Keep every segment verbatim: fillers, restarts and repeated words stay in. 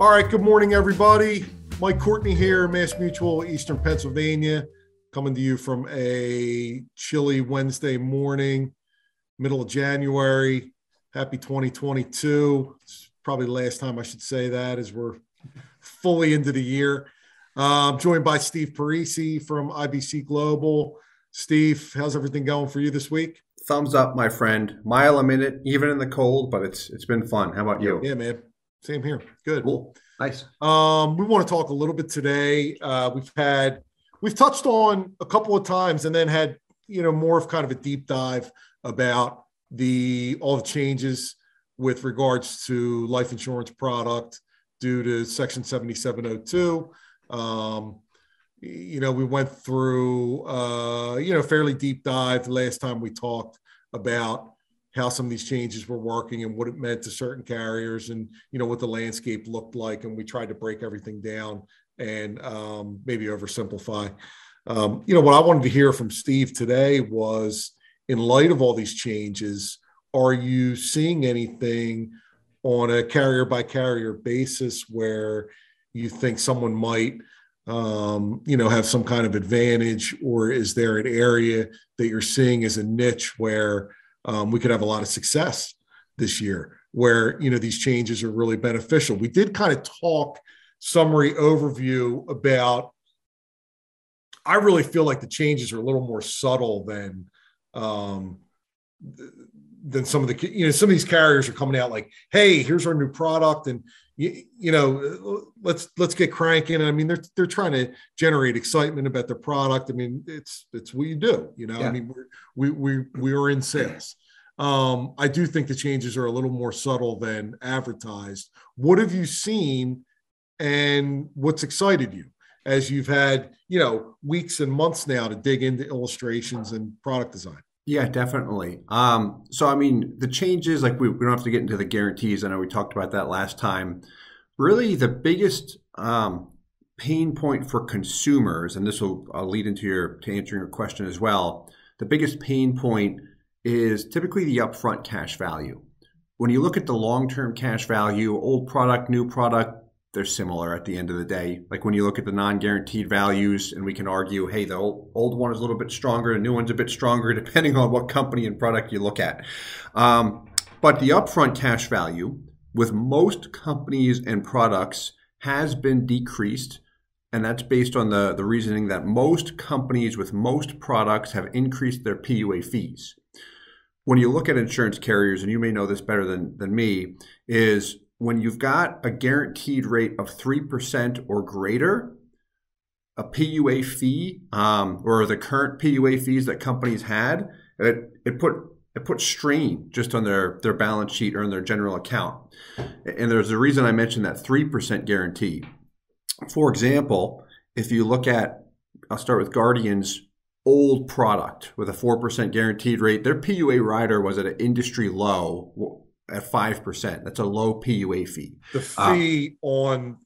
All right, good morning, everybody. Mike Courtney here, Mass Mutual, Eastern Pennsylvania, coming to you from a chilly Wednesday morning, middle of January. Happy twenty twenty-two. It's probably the last time I should say that as we're fully into the year. I'm joined by Steve Parisi from I B C Global. Steve, how's everything going for you this week? Thumbs up, my friend. Mile a minute, even in the cold, but it's it's been fun. How about you? Yeah, man. Same here. Good. Cool. Nice. Um, we want to talk a little bit today. Uh, we've had we've touched on a couple of times, and then had you know more of kind of a deep dive about the all the changes with regards to life insurance product due to Section seventy-seven oh two. Um, you know, we went through, uh, you know, fairly deep dive the last time we talked about how some of these changes were working and what it meant to certain carriers and, you know, what the landscape looked like. And we tried to break everything down and um, maybe oversimplify. Um, you know, what I wanted to hear from Steve today was, in light of all these changes, are you seeing anything on a carrier by carrier basis where you think someone might, um, you know, have some kind of advantage, or is there an area that you're seeing as a niche where um, we could have a lot of success this year, where, you know, these changes are really beneficial? We did kind of talk summary overview about, I really feel like the changes are a little more subtle than, um, than some of the, you know, some of these carriers are coming out like, hey, here's our new product. And, You, you know, let's let's get cranking. I mean, they're they're trying to generate excitement about their product. I mean, it's it's what you do. You know, yeah. I mean, we're, we we we are in sales. Um, I do think the changes are a little more subtle than advertised. What have you seen, and what's excited you as you've had you know weeks and months now to dig into illustrations and product design? Yeah, definitely. Um, so, I mean, the changes, like we, we don't have to get into the guarantees. I know we talked about that last time. Really, the biggest um, pain point for consumers, and this will I'll lead into your to answering your question as well, the biggest pain point is typically the upfront cash value. When you look at the long-term cash value, old product, new product, they're similar at the end of the day. Like when you look at the non-guaranteed values, and we can argue, hey, the old, old one is a little bit stronger, the new one's a bit stronger, depending on what company and product you look at. Um, but the upfront cash value with most companies and products has been decreased. And that's based on the, the reasoning that most companies with most products have increased their P U A fees. When you look at insurance carriers, and you may know this better than, than me, is when you've got a guaranteed rate of three percent or greater, a P U A fee, um, or the current P U A fees that companies had, it, it put it put strain just on their, their balance sheet or in their general account. And there's a reason I mentioned that three percent guarantee. For example, if you look at, I'll start with Guardian's old product with a four percent guaranteed rate, their P U A rider was at an industry low, at five percent. That's a low P U A fee. The fee uh, on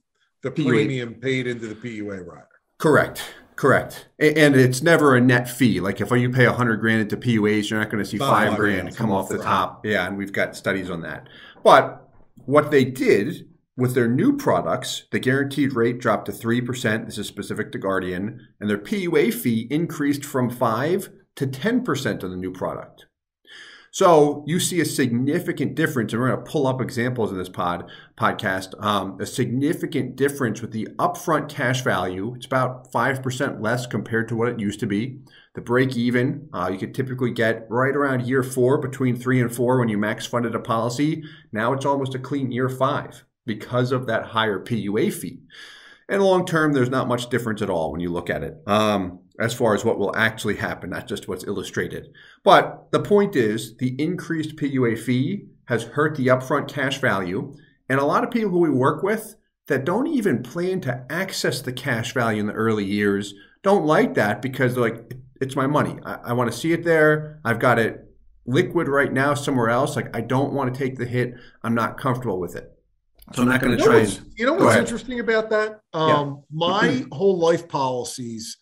the P U A premium paid into the P U A rider. Correct. Correct. And, and it's never a net fee. Like if you pay a hundred grand into P U As, you're not going to see five, five grand come, come off the top. That. Yeah. And we've got studies on that. But what they did with their new products, the guaranteed rate dropped to three percent. This is specific to Guardian, and their P U A fee increased from five to ten percent on the new product. So you see a significant difference, and we're going to pull up examples in this pod podcast, um, a significant difference with the upfront cash value. It's about five percent less compared to what it used to be. The break even, uh, you could typically get right around year four, between three and four when you max funded a policy. Now it's almost a clean year five because of that higher P U A fee. And long term, there's not much difference at all when you look at it, um, as far as what will actually happen, not just what's illustrated. But the point is, the increased P U A fee has hurt the upfront cash value. And a lot of people who we work with that don't even plan to access the cash value in the early years don't like that, because they're like, it's my money. I, I want to see it there. I've got it liquid right now somewhere else. Like, I don't want to take the hit. I'm not comfortable with it. So I'm not going to try and... You know what's interesting about that? Um, yeah. My whole life policies,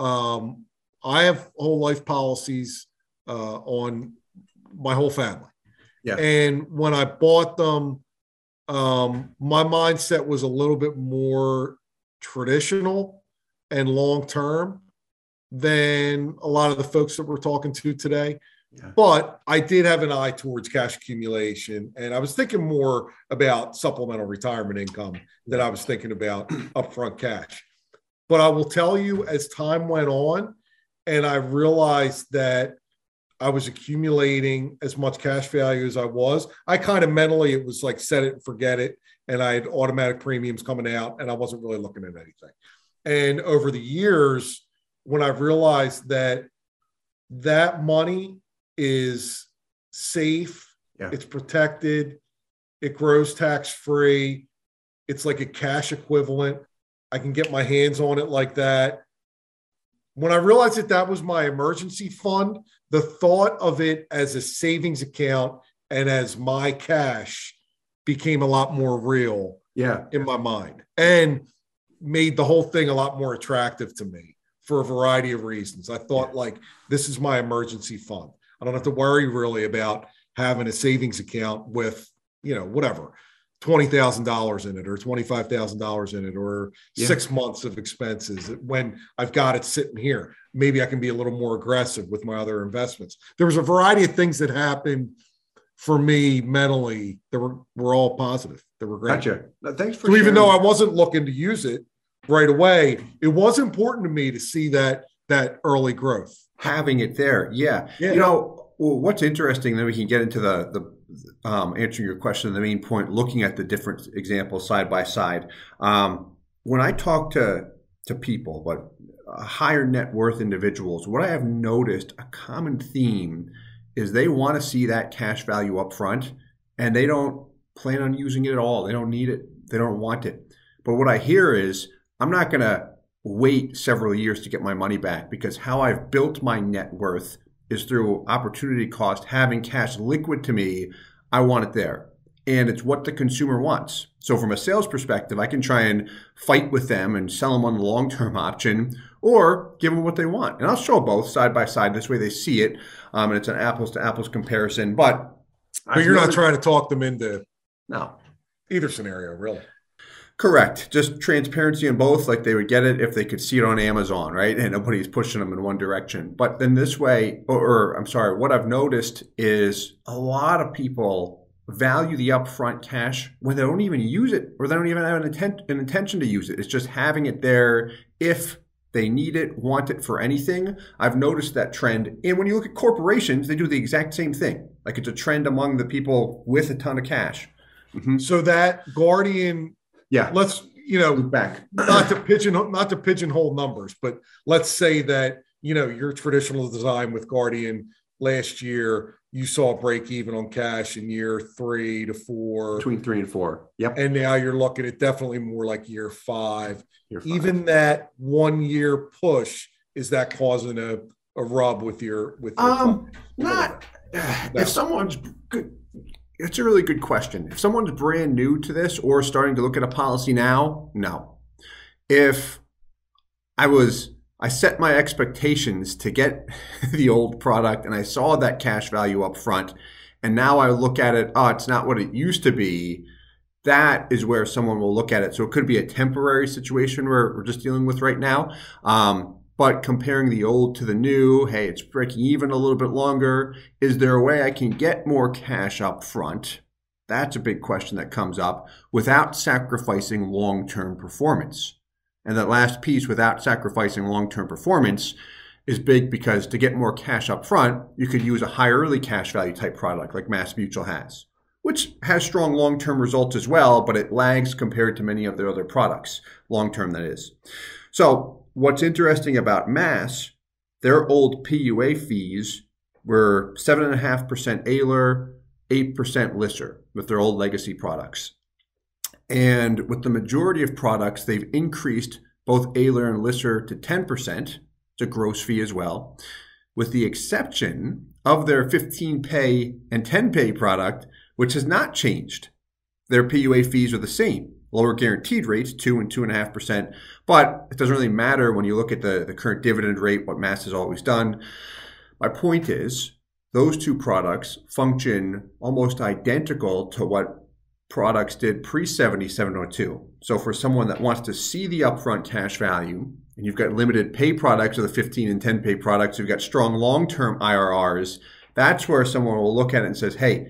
um, I have whole life policies uh, on my whole family. Yeah. And when I bought them, Um, my mindset was a little bit more traditional and long-term than a lot of the folks that we're talking to today. Yeah. But I did have an eye towards cash accumulation, and I was thinking more about supplemental retirement income than I was thinking about upfront cash. But I will tell you, as time went on and I realized that I was accumulating as much cash value as I was, I kind of mentally, it was like set it and forget it. And I had automatic premiums coming out and I wasn't really looking at anything. And over the years, when I realized that that money is safe, yeah. it's protected, it grows tax-free, it's like a cash equivalent, I can get my hands on it like that. When I realized that that was my emergency fund, the thought of it as a savings account and as my cash became a lot more real yeah. in my mind, and made the whole thing a lot more attractive to me for a variety of reasons. I thought yeah. like, this is my emergency fund. I don't have to worry really about having a savings account with, you know, whatever, twenty thousand dollars in it or twenty-five thousand dollars in it or yeah. six months of expenses when I've got it sitting here. Maybe I can be a little more aggressive with my other investments. There was a variety of things that happened for me mentally that were, were all positive. That were great. Gotcha. No, thanks for so sharing. Even though I wasn't looking to use it right away, it was important to me to see that that early growth. Having it there. Yeah. yeah. You know, well, what's interesting, then we can get into the, the um, answering your question, the main point, looking at the different examples side by side. Um, when I talk to, to people, but uh, higher net worth individuals, what I have noticed, a common theme is they want to see that cash value up front and they don't plan on using it at all. They don't need it. They don't want it. But what I hear is, I'm not going to wait several years to get my money back, because how I've built my net worth is through opportunity cost, having cash liquid to me. I want it there. And it's what the consumer wants. So from a sales perspective, I can try and fight with them and sell them on the long-term option, or give them what they want. And I'll show both side by side. This way they see it. Um, and it's an apples to apples comparison. But, but you're not trying to talk them into no either scenario, really. Correct. Just transparency in both, like they would get it if they could see it on Amazon, right? And nobody's pushing them in one direction. But then this way, or, or I'm sorry, what I've noticed is a lot of people value the upfront cash when they don't even use it, or they don't even have an, intent, an intention to use it. It's just having it there if they need it, want it for anything. I've noticed that trend. And when you look at corporations, they do the exact same thing. Like it's a trend among the people with a ton of cash. Mm-hmm. So that Guardian... Yeah, let's, you know, back. not to pigeonhole, not to pigeonhole numbers, but let's say that, you know, your traditional design with Guardian last year, you saw a break even on cash in year three to four. Between three and four. Yep. And now you're looking at definitely more like year five. Year five. Even that one year push, is that causing a, a rub with your with your um not if no. someone's good. It's a really good question. If someone's brand new to this or starting to look at a policy now, no. If I was, I set my expectations to get the old product and I saw that cash value up front, and now I look at it, oh, it's not what it used to be, that is where someone will look at it. So it could be a temporary situation where we're just dealing with right now. Um, But comparing the old to the new, hey, it's breaking even a little bit longer. Is there a way I can get more cash up front? That's a big question that comes up, without sacrificing long-term performance. And that last piece, without sacrificing long-term performance, is big, because to get more cash up front, you could use a high early cash value type product like Mass Mutual has, which has strong long-term results as well, but it lags compared to many of their other products, long-term that is. So what's interesting about Mass, their old P U A fees were seven point five percent A L I R, eight percent Lisser with their old legacy products. And with the majority of products, they've increased both A L I R and Lisser to ten percent. It's a gross fee as well, with the exception of their fifteen pay and ten pay product, which has not changed. Their P U A fees are the same. Lower guaranteed rates, two and two and a half percent. But it doesn't really matter when you look at the, the current dividend rate, what Mass has always done. My point is, those two products function almost identical to what products did pre seventy-seven oh two. So for someone that wants to see the upfront cash value, and you've got limited pay products, or the fifteen and ten pay products, you've got strong long-term I R Rs, that's where someone will look at it and says, hey,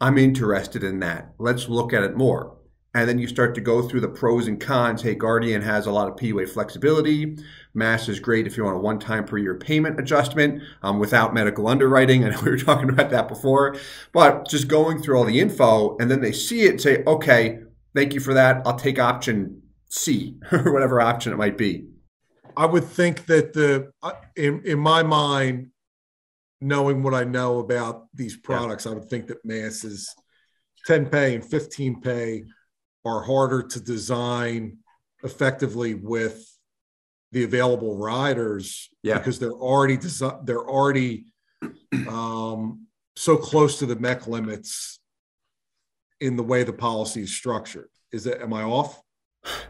I'm interested in that. Let's look at it more. And then you start to go through the pros and cons. Hey, Guardian has a lot of P U A flexibility. Mass is great if you want a one-time per year payment adjustment um, without medical underwriting. I know we were talking about that before. But just going through all the info, and then they see it and say, okay, thank you for that. I'll take option C or whatever option it might be. I would think that the in, in my mind, knowing what I know about these products, yeah. I would think that Mass's ten pay and fifteen pay are harder to design effectively with the available riders, yeah. because they're already desi- they're already um, so close to the M E C limits in the way the policy is structured. Is that am I off?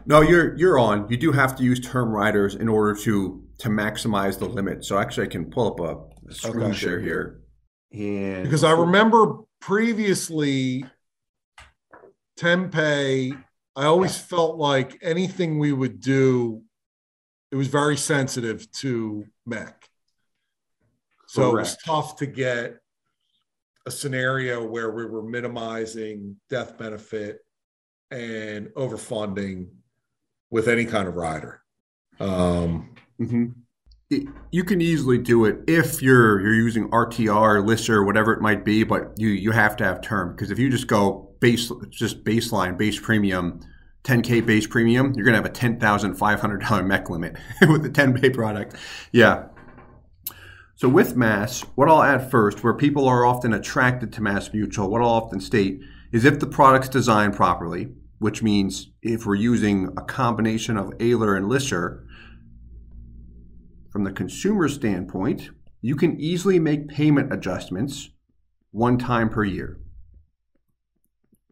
No, you're you're on. You do have to use term riders in order to to maximize the limit. So actually, I can pull up a screen share here. And because I remember previously. ten pay, I always felt like anything we would do, it was very sensitive to M E C. So Correct. It was tough to get a scenario where we were minimizing death benefit and overfunding with any kind of rider. Um, mm-hmm. You can easily do it if you're you're using R T R, Lisser, whatever it might be, but you, you have to have term, because if you just go base just baseline, base premium, ten K base premium, you're going to have a ten thousand five hundred dollars M E C limit with the ten pay product. Yeah. So with Mass, what I'll add first, where people are often attracted to Mass Mutual, what I'll often state is if the product's designed properly, which means if we're using a combination of A L I R and Lisser, from the consumer standpoint, you can easily make payment adjustments one time per year.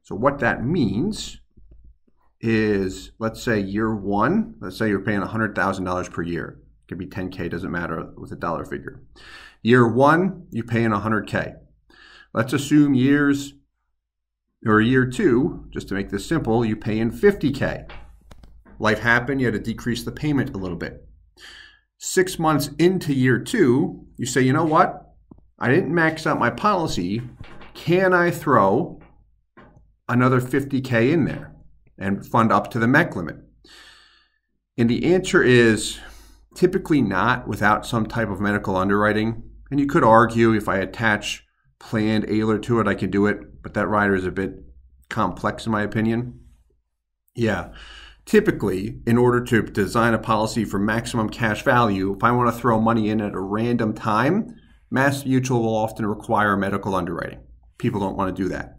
So what that means is, let's say year one, let's say you're paying one hundred thousand dollars per year. It could be ten K, doesn't matter with a dollar figure. Year one, you're paying one hundred K. Let's assume years, or year two, just to make this simple, you pay in fifty K. Life happened, you had to decrease the payment a little bit. Six months into year two, you say, you know what? I didn't max out my policy. Can I throw another fifty K in there and fund up to the M E C limit? And the answer is typically not without some type of medical underwriting. And you could argue if I attach planned A L I R to it, I can do it. But that rider is a bit complex in my opinion. Yeah. Typically, in order to design a policy for maximum cash value, if I want to throw money in at a random time, Mass Mutual will often require medical underwriting. People don't want to do that.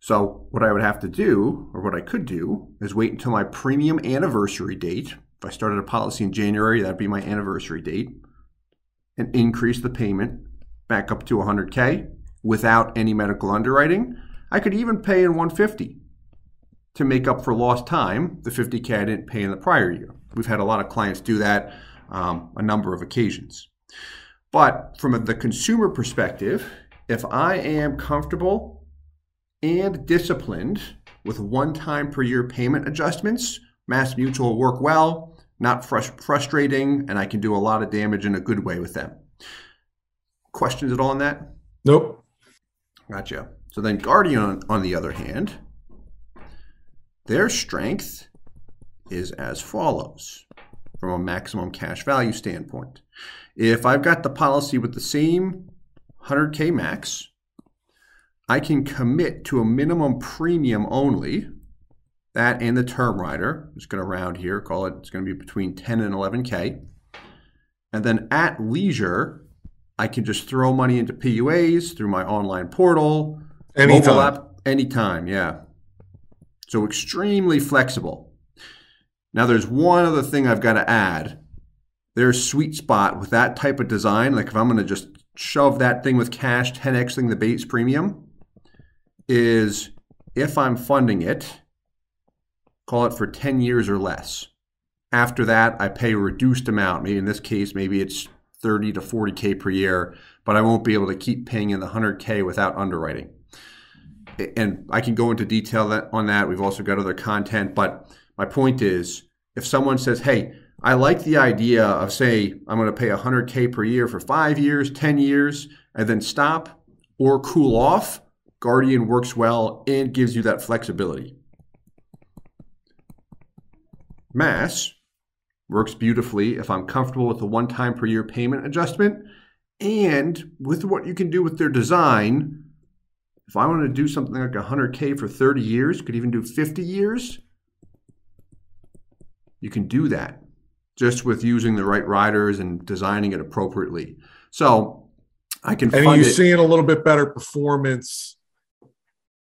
So what I would have to do, or what I could do, is wait until my premium anniversary date. If I started a policy in January, that'd be my anniversary date, and increase the payment back up to one hundred K without any medical underwriting. I could even pay in one hundred fifty to make up for lost time, the fifty K I didn't pay in the prior year. We've had a lot of clients do that um, a number of occasions. But from the consumer perspective, if I am comfortable and disciplined with one-time per year payment adjustments, Mass Mutual will work well, not frust- frustrating, and I can do a lot of damage in a good way with them. Questions at all on that? Nope. Gotcha. So then Guardian, on the other hand, their strength is as follows from a maximum cash value standpoint. If I've got the policy with the same one hundred K max, I can commit to a minimum premium only, that and the term rider. I'm just going to round here, call it, it's going to be between ten and eleven K. And then at leisure, I can just throw money into P U As through my online portal. Anytime. Mobile app, anytime, yeah. So extremely flexible. Now there's one other thing I've got to add. Their sweet spot with that type of design, like if I'm going to just shove that thing with cash, ten X-ing the base premium, is if I'm funding it, call it for ten years or less. After that, I pay a reduced amount. Maybe in this case, maybe it's thirty to forty K per year, but I won't be able to keep paying in the one hundred K without underwriting. and I can go into detail that, on that. We've also got other content, but my point is, if someone says, hey, I like the idea of, say, I'm going to pay one hundred K per year for five years, ten years, and then stop or cool off, Guardian works well and gives you that flexibility. Mass works beautifully if I'm comfortable with the one-time per year payment adjustment, and with what you can do with their design. If I want to do something like one hundred K for thirty years, could even do fifty years, you can do that just with using the right riders and designing it appropriately. So I can fund it. And you're seeing a little bit better performance,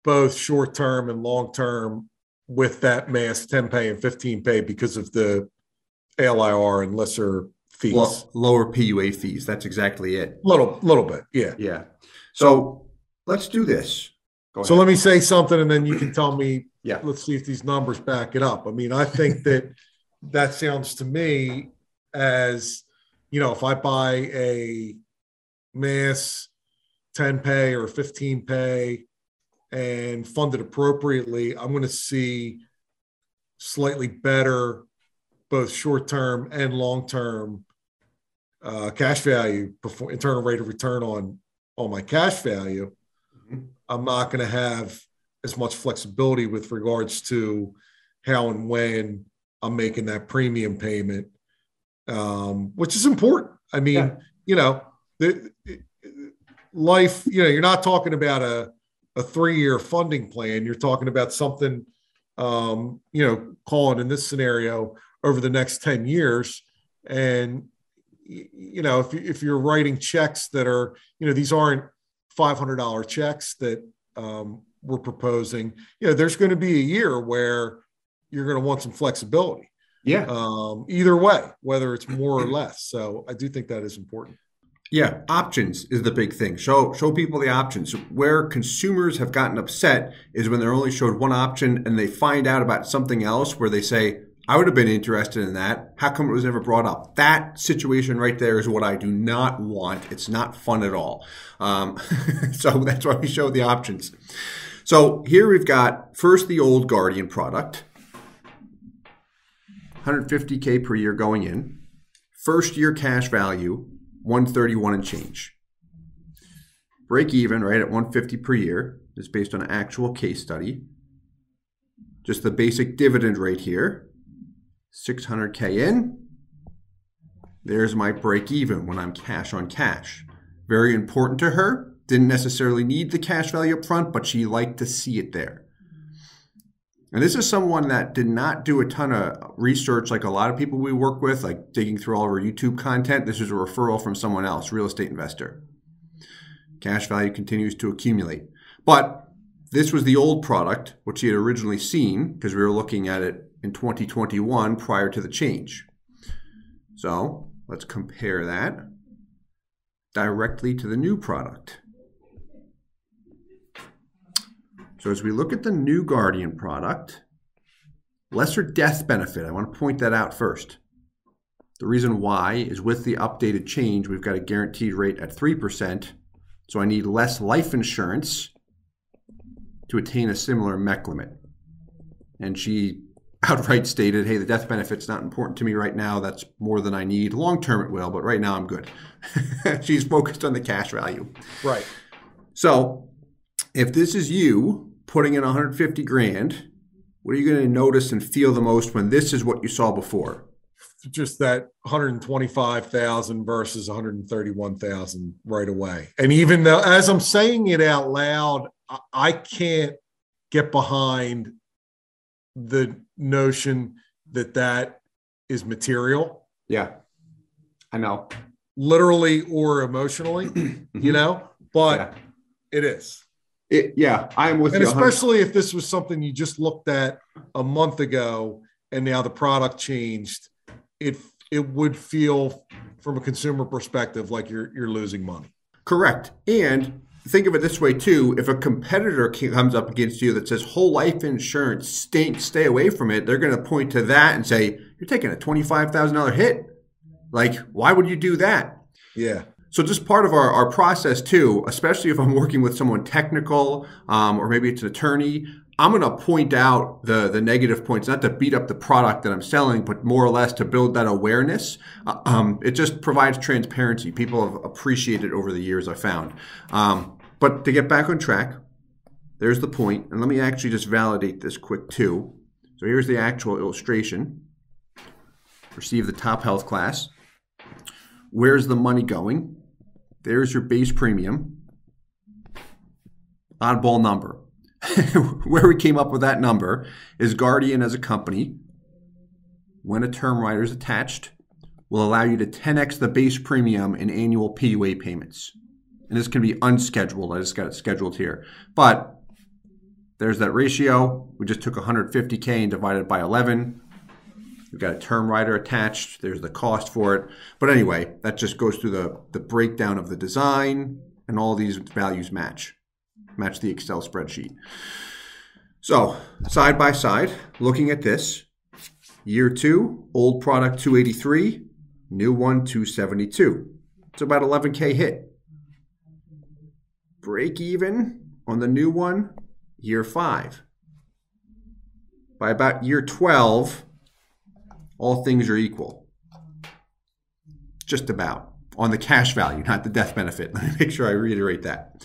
both short-term and long-term, with that Mass ten pay and fifteen pay because of the A L I R and Lisser fees. Well, lower P U A fees. That's exactly it. Little, little bit, yeah. Yeah. So... let's do this. Go ahead. So let me say something, and then you can tell me, yeah, let's see if these numbers back it up. I mean, I think that that sounds to me as, you know, if I buy a Mass ten pay or fifteen pay and fund it appropriately, I'm going to see slightly better both short-term and long-term uh, cash value, before internal rate of return on on my cash value. I'm not going to have as much flexibility with regards to how and when I'm making that premium payment, um, which is important. I mean, yeah. you know, the, life, you know, you're not talking about a, a three-year funding plan. You're talking about something, um, you know, calling in this scenario over the next ten years. And, you know, if, if you're writing checks that are, you know, these aren't five hundred dollar checks that um, we're proposing, you know, there's going to be a year where you're going to want some flexibility. Yeah. Um, either way, whether it's more or less. So I do think that is important. Yeah. Options is the big thing. Show, show people the options. Where consumers have gotten upset is when they're only showed one option and they find out about something else where they say, I would have been interested in that. How come it was never brought up? That situation right there is what I do not want. It's not fun at all. Um, so that's why we show the options. So here we've got first the old Guardian product, one hundred fifty K per year going in, first year cash value, one thirty-one and change. Break even right at one fifty per year is based on an actual case study. Just the basic dividend rate here. six hundred K in, there's my break even when I'm cash on cash. Very important to her. Didn't necessarily need the cash value up front, but she liked to see it there. And this is someone that did not do a ton of research like a lot of people we work with, like digging through all of our YouTube content. This is a referral from someone else, real estate investor. Cash value continues to accumulate. But this was the old product, which she had originally seen because we were looking at it in twenty twenty-one prior to the change. So let's compare that directly to the new product. So as we look at the new Guardian product, lesser death benefit, I want to point that out first. The reason why is with the updated change, we've got a guaranteed rate at three percent, so I need less life insurance to attain a similar M E C limit. And she outright stated, hey, the death benefit's not important to me right now. That's more than I need. Long-term it will, but right now I'm good. She's focused on the cash value. Right. So if this is you putting in one hundred fifty grand, what are you going to notice and feel the most when this is what you saw before? Just that one hundred twenty-five thousand versus one hundred thirty-one thousand right away. And even though, as I'm saying it out loud, I can't get behind the notion that that is material. Yeah, I know. Literally or emotionally, mm-hmm. you know, but yeah. it is. It, yeah, I'm with and you. And especially if this was something you just looked at a month ago and now the product changed, it it would feel from a consumer perspective like you're you're losing money. Correct. And think of it this way too, if a competitor comes up against you that says whole life insurance stinks, stay away from it, they're going to point to that and say, you're taking a twenty-five thousand dollar hit. Like, why would you do that? Yeah. So just part of our, our process too, especially if I'm working with someone technical, um, or maybe it's an attorney, I'm going to point out the, the negative points, not to beat up the product that I'm selling, but more or less to build that awareness. Uh, um, it just provides transparency. People have appreciated it over the years, I found. Um, but to get back on track, there's the point. And let me actually just validate this quick too. So here's the actual illustration. Receive the top health class. Where's the money going? There's your base premium. Oddball number. Where we came up with that number is Guardian as a company, when a term rider is attached, will allow you to ten X the base premium in annual P U A payments. And this can be unscheduled. I just got it scheduled here. But there's that ratio. We just took one hundred fifty K and divided by eleven. We've got a term rider attached. There's the cost for it. But anyway, that just goes through the, the breakdown of the design, and all these values match. Match the Excel spreadsheet. So side by side, looking at this, year two, old product two eighty-three, new one two seventy-two. It's about eleven K hit. Break even on the new one, year five. By about year twelve, all things are equal. Just about, on the cash value, not the death benefit. Let me make sure I reiterate that.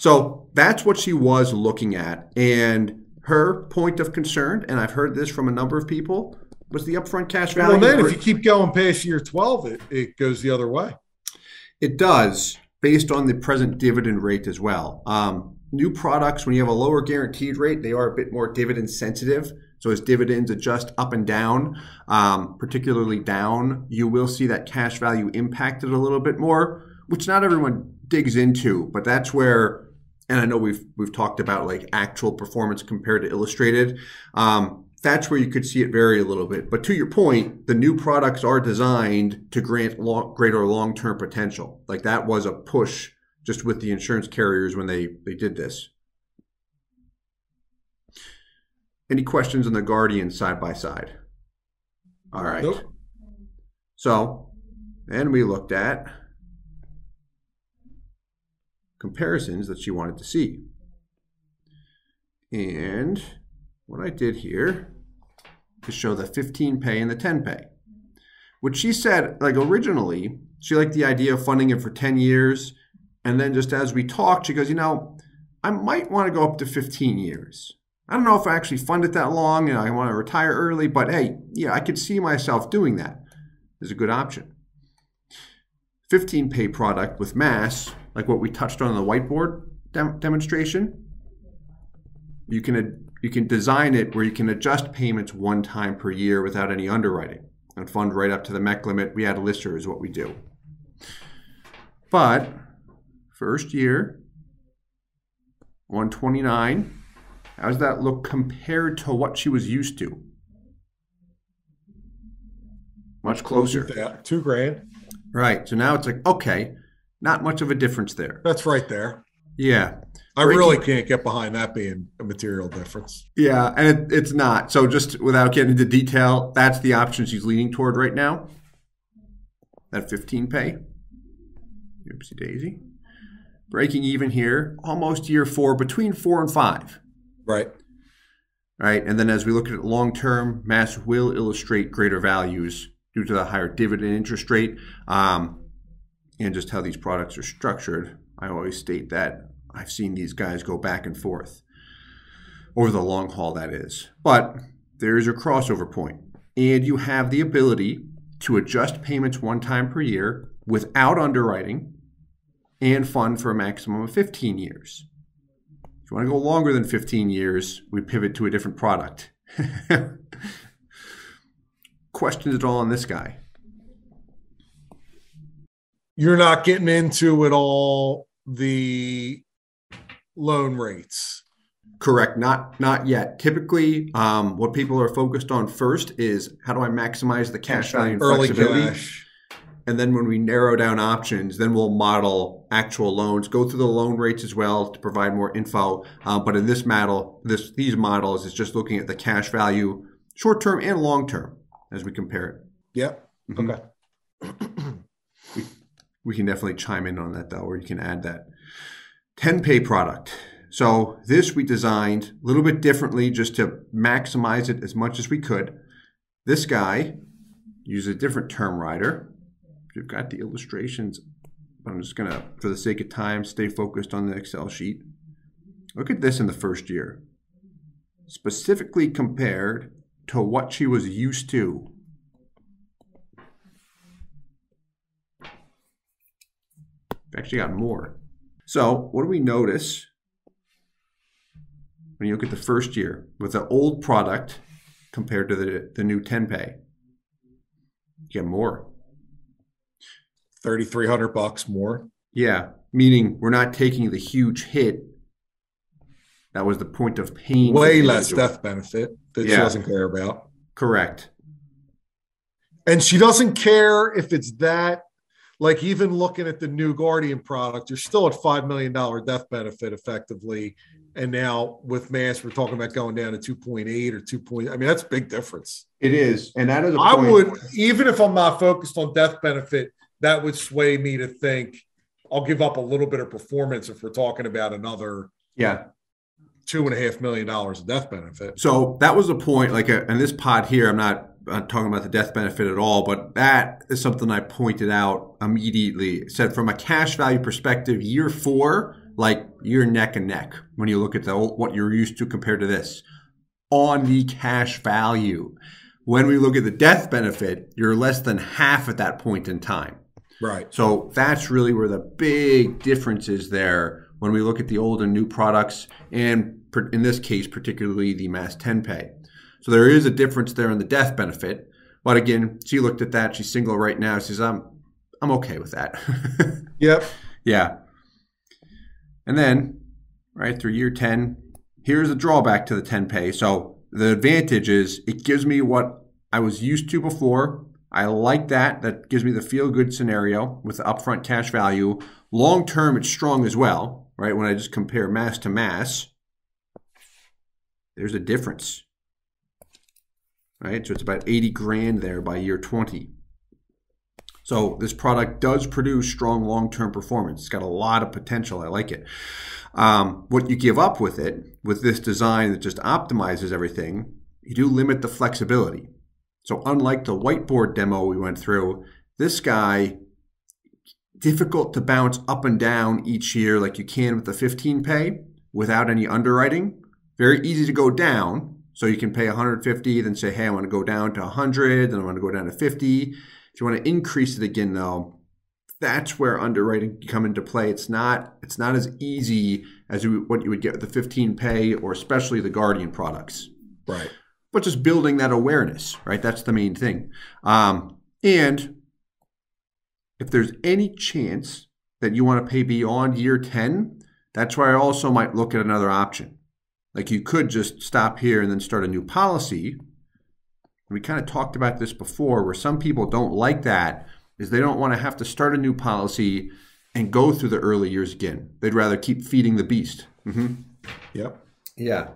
So that's what she was looking at, and her point of concern, and I've heard this from a number of people, was the upfront cash value. Well, then if you keep going past year twelve, it, it goes the other way. It does, based on the present dividend rate as well. Um, new products, when you have a lower guaranteed rate, they are a bit more dividend sensitive. So as dividends adjust up and down, um, particularly down, you will see that cash value impacted a little bit more, which not everyone digs into, but that's where... And I know we've we've talked about like actual performance compared to illustrated. Um, that's where you could see it vary a little bit. But to your point, the new products are designed to grant long, greater long-term potential. Like that was a push just with the insurance carriers when they, they did this. Any questions on the Guardian side by side? All right. Nope. So, and we looked at comparisons that she wanted to see. And what I did here is show the fifteen pay and the ten pay, which she said, like originally, she liked the idea of funding it for ten years. And then just as we talked, she goes, you know, I might want to go up to fifteen years. I don't know if I actually fund it that long and I want to retire early, but hey, yeah, I could see myself doing that. It's a good option. fifteen pay product with Mass, like what we touched on in the whiteboard dem demonstration, you can, you can design it where you can adjust payments one time per year without any underwriting and fund right up to the M E C limit. We add Lisser is what we do. But first year, one twenty-nine, how does that look compared to what she was used to? Much closer. closer Two grand. Right. So now it's like, okay, not much of a difference there. That's right there. Yeah. I Breaking really can't get behind that being a material difference. Yeah, and it, it's not. So just without getting into detail, that's the option she's leaning toward right now. That fifteen pay. Oopsie daisy. Breaking even here, almost year four, between four and five. Right. Right. And then as we look at it long term, Mass will illustrate greater values due to the higher dividend interest rate. Um, and just how these products are structured, I always state that I've seen these guys go back and forth over the long haul, that is. But there is your crossover point. And you have the ability to adjust payments one time per year without underwriting and fund for a maximum of fifteen years. If you want to go longer than fifteen years, we pivot to a different product. Questions at all on this guy? You're not getting into at all the loan rates. Correct. Not not yet. Typically, um, what people are focused on first is how do I maximize the cash value and flexibility? Early cash. And then when we narrow down options, then we'll model actual loans, go through the loan rates as well to provide more info. Uh, but in this model, this these models, it's just looking at the cash value, short-term and long-term as we compare it. Yeah. Mm-hmm. Okay. we can definitely chime in on that though, or you can add that. ten pay product. So this we designed a little bit differently just to maximize it as much as we could. This guy uses a different term rider. We've got the illustrations, but I'm just gonna, for the sake of time, stay focused on the Excel sheet. Look at this in the first year, specifically compared to what she was used to. Actually got more. So what do we notice when you look at the first year with the old product compared to the, the new ten pay? You get more. thirty-three hundred bucks more. Yeah, meaning we're not taking the huge hit. That was the point of pain. Way less death benefit that yeah. she doesn't care about. Correct. And she doesn't care if it's that. Like, even looking at the new Guardian product, you're still at five million dollars death benefit effectively. And now with Mass, we're talking about going down to two point eight or two point I mean, that's a big difference. It is. And that is a I point. would, even if I'm not focused on death benefit, that would sway me to think I'll give up a little bit of performance if we're talking about another yeah, two and a half million dollars of death benefit. So that was a point, like, a, and this pod here, I'm not I'm not talking about the death benefit at all, but that is something I pointed out immediately. It said from a cash value perspective, year four, like you're neck and neck when you look at the what you're used to compared to this on the cash value. When we look at the death benefit, you're less than half at that point in time. Right. So that's really where the big difference is there when we look at the old and new products, and in this case, particularly the Mass ten pay. So there is a difference there in the death benefit. But again, she looked at that. She's single right now. She says, I'm, I'm okay with that. Yep. Yeah. And then right through year ten, here's a drawback to the ten pay. So the advantage is it gives me what I was used to before. I like that. That gives me the feel-good scenario with the upfront cash value. Long-term, it's strong as well, right? When I just compare Mass to Mass, there's a difference. Right, so it's about eighty grand there by year twenty. So this product does produce strong long-term performance. It's got a lot of potential. I like it. Um, what you give up with it, with this design that just optimizes everything, you do limit the flexibility. So unlike the whiteboard demo we went through, this guy, difficult to bounce up and down each year like you can with the fifteen pay without any underwriting. Very easy to go down. So you can pay one hundred fifty, then say, hey, I want to go down to one hundred, then I want to go down to fifty. If you want to increase it again, though, that's where underwriting can come into play. It's not, it's not as easy as what you would get with the fifteen pay or especially the Guardian products. Right. But just building that awareness, right? That's the main thing. Um, and if there's any chance that you want to pay beyond year ten, that's where I also might look at another option. Like, you could just stop here and then start a new policy. We kind of talked about this before, where some people don't like that, is they don't want to have to start a new policy and go through the early years again. They'd rather keep feeding the beast. Mm-hmm. Yep. Yeah.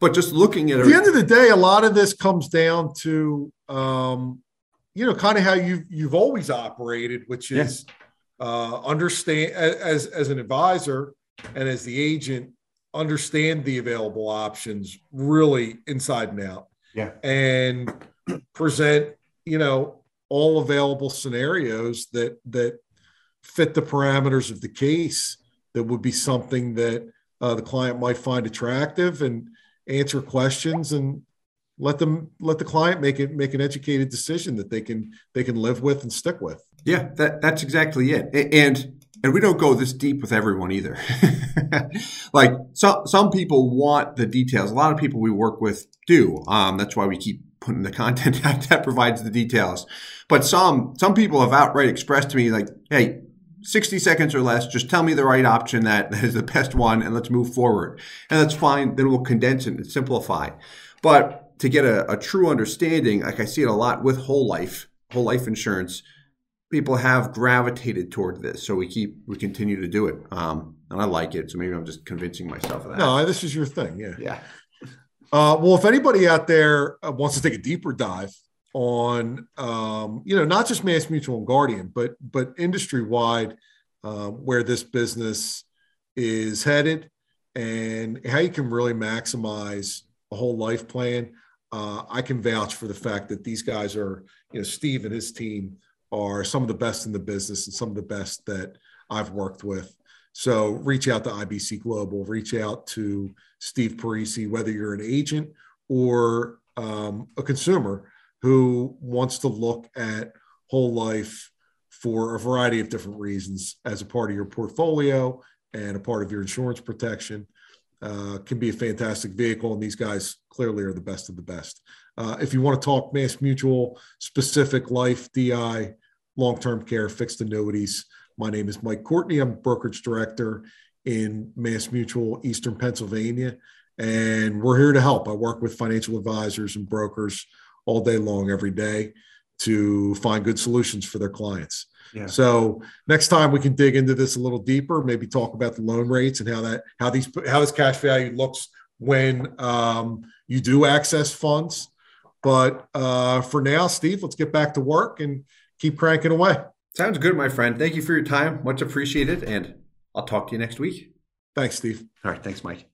But just looking at it. At the end of the day, a lot of this comes down to, um, you know, kind of how you've, you've always operated, which is yes. uh, understand as, as an advisor and as the agent, understand the available options really inside and out, yeah, and present, you know, all available scenarios that that fit the parameters of the case that would be something that uh, the client might find attractive, and answer questions and let them let the client make it make an educated decision that they can they can live with and stick with. Yeah, that that's exactly it. And And we don't go this deep with everyone either. Like, so, some people want the details. A lot of people we work with do. Um, that's why we keep putting the content out that provides the details. But some some people have outright expressed to me, like, hey, sixty seconds or less, just tell me the right option that is the best one and let's move forward. And that's fine. Then we'll condense it and simplify. But to get a, a true understanding, like I see it a lot with whole life, whole life insurance, people have gravitated toward this, so we keep we continue to do it, um, and I like it. So maybe I'm just convincing myself of that. No, this is your thing, yeah. Yeah. Uh, well, if anybody out there wants to take a deeper dive on, um, you know, not just Mass Mutual and Guardian, but, but industry-wide, uh, where this business is headed and how you can really maximize a whole life plan. Uh, I can vouch for the fact that these guys are, you know, Steve and his team are some of the best in the business and some of the best that I've worked with. So reach out to I B C Global, reach out to Steve Parisi, whether you're an agent or um, a consumer who wants to look at whole life for a variety of different reasons as a part of your portfolio and a part of your insurance protection. Uh, can be a fantastic vehicle, and these guys clearly are the best of the best. Uh, if you want to talk Mass Mutual, specific life, D I, long-term care, fixed annuities, my name is Mike Courtney. I'm brokerage director in Mass Mutual, Eastern Pennsylvania, and we're here to help. I work with financial advisors and brokers all day long, every day, to find good solutions for their clients. Yeah. So next time we can dig into this a little deeper, maybe talk about the loan rates and how that, how these, how this cash value looks when um, you do access funds. But uh, for now, Steve, let's get back to work and keep cranking away. Sounds good, my friend. Thank you for your time. Much appreciated. And I'll talk to you next week. Thanks, Steve. All right. Thanks, Mike.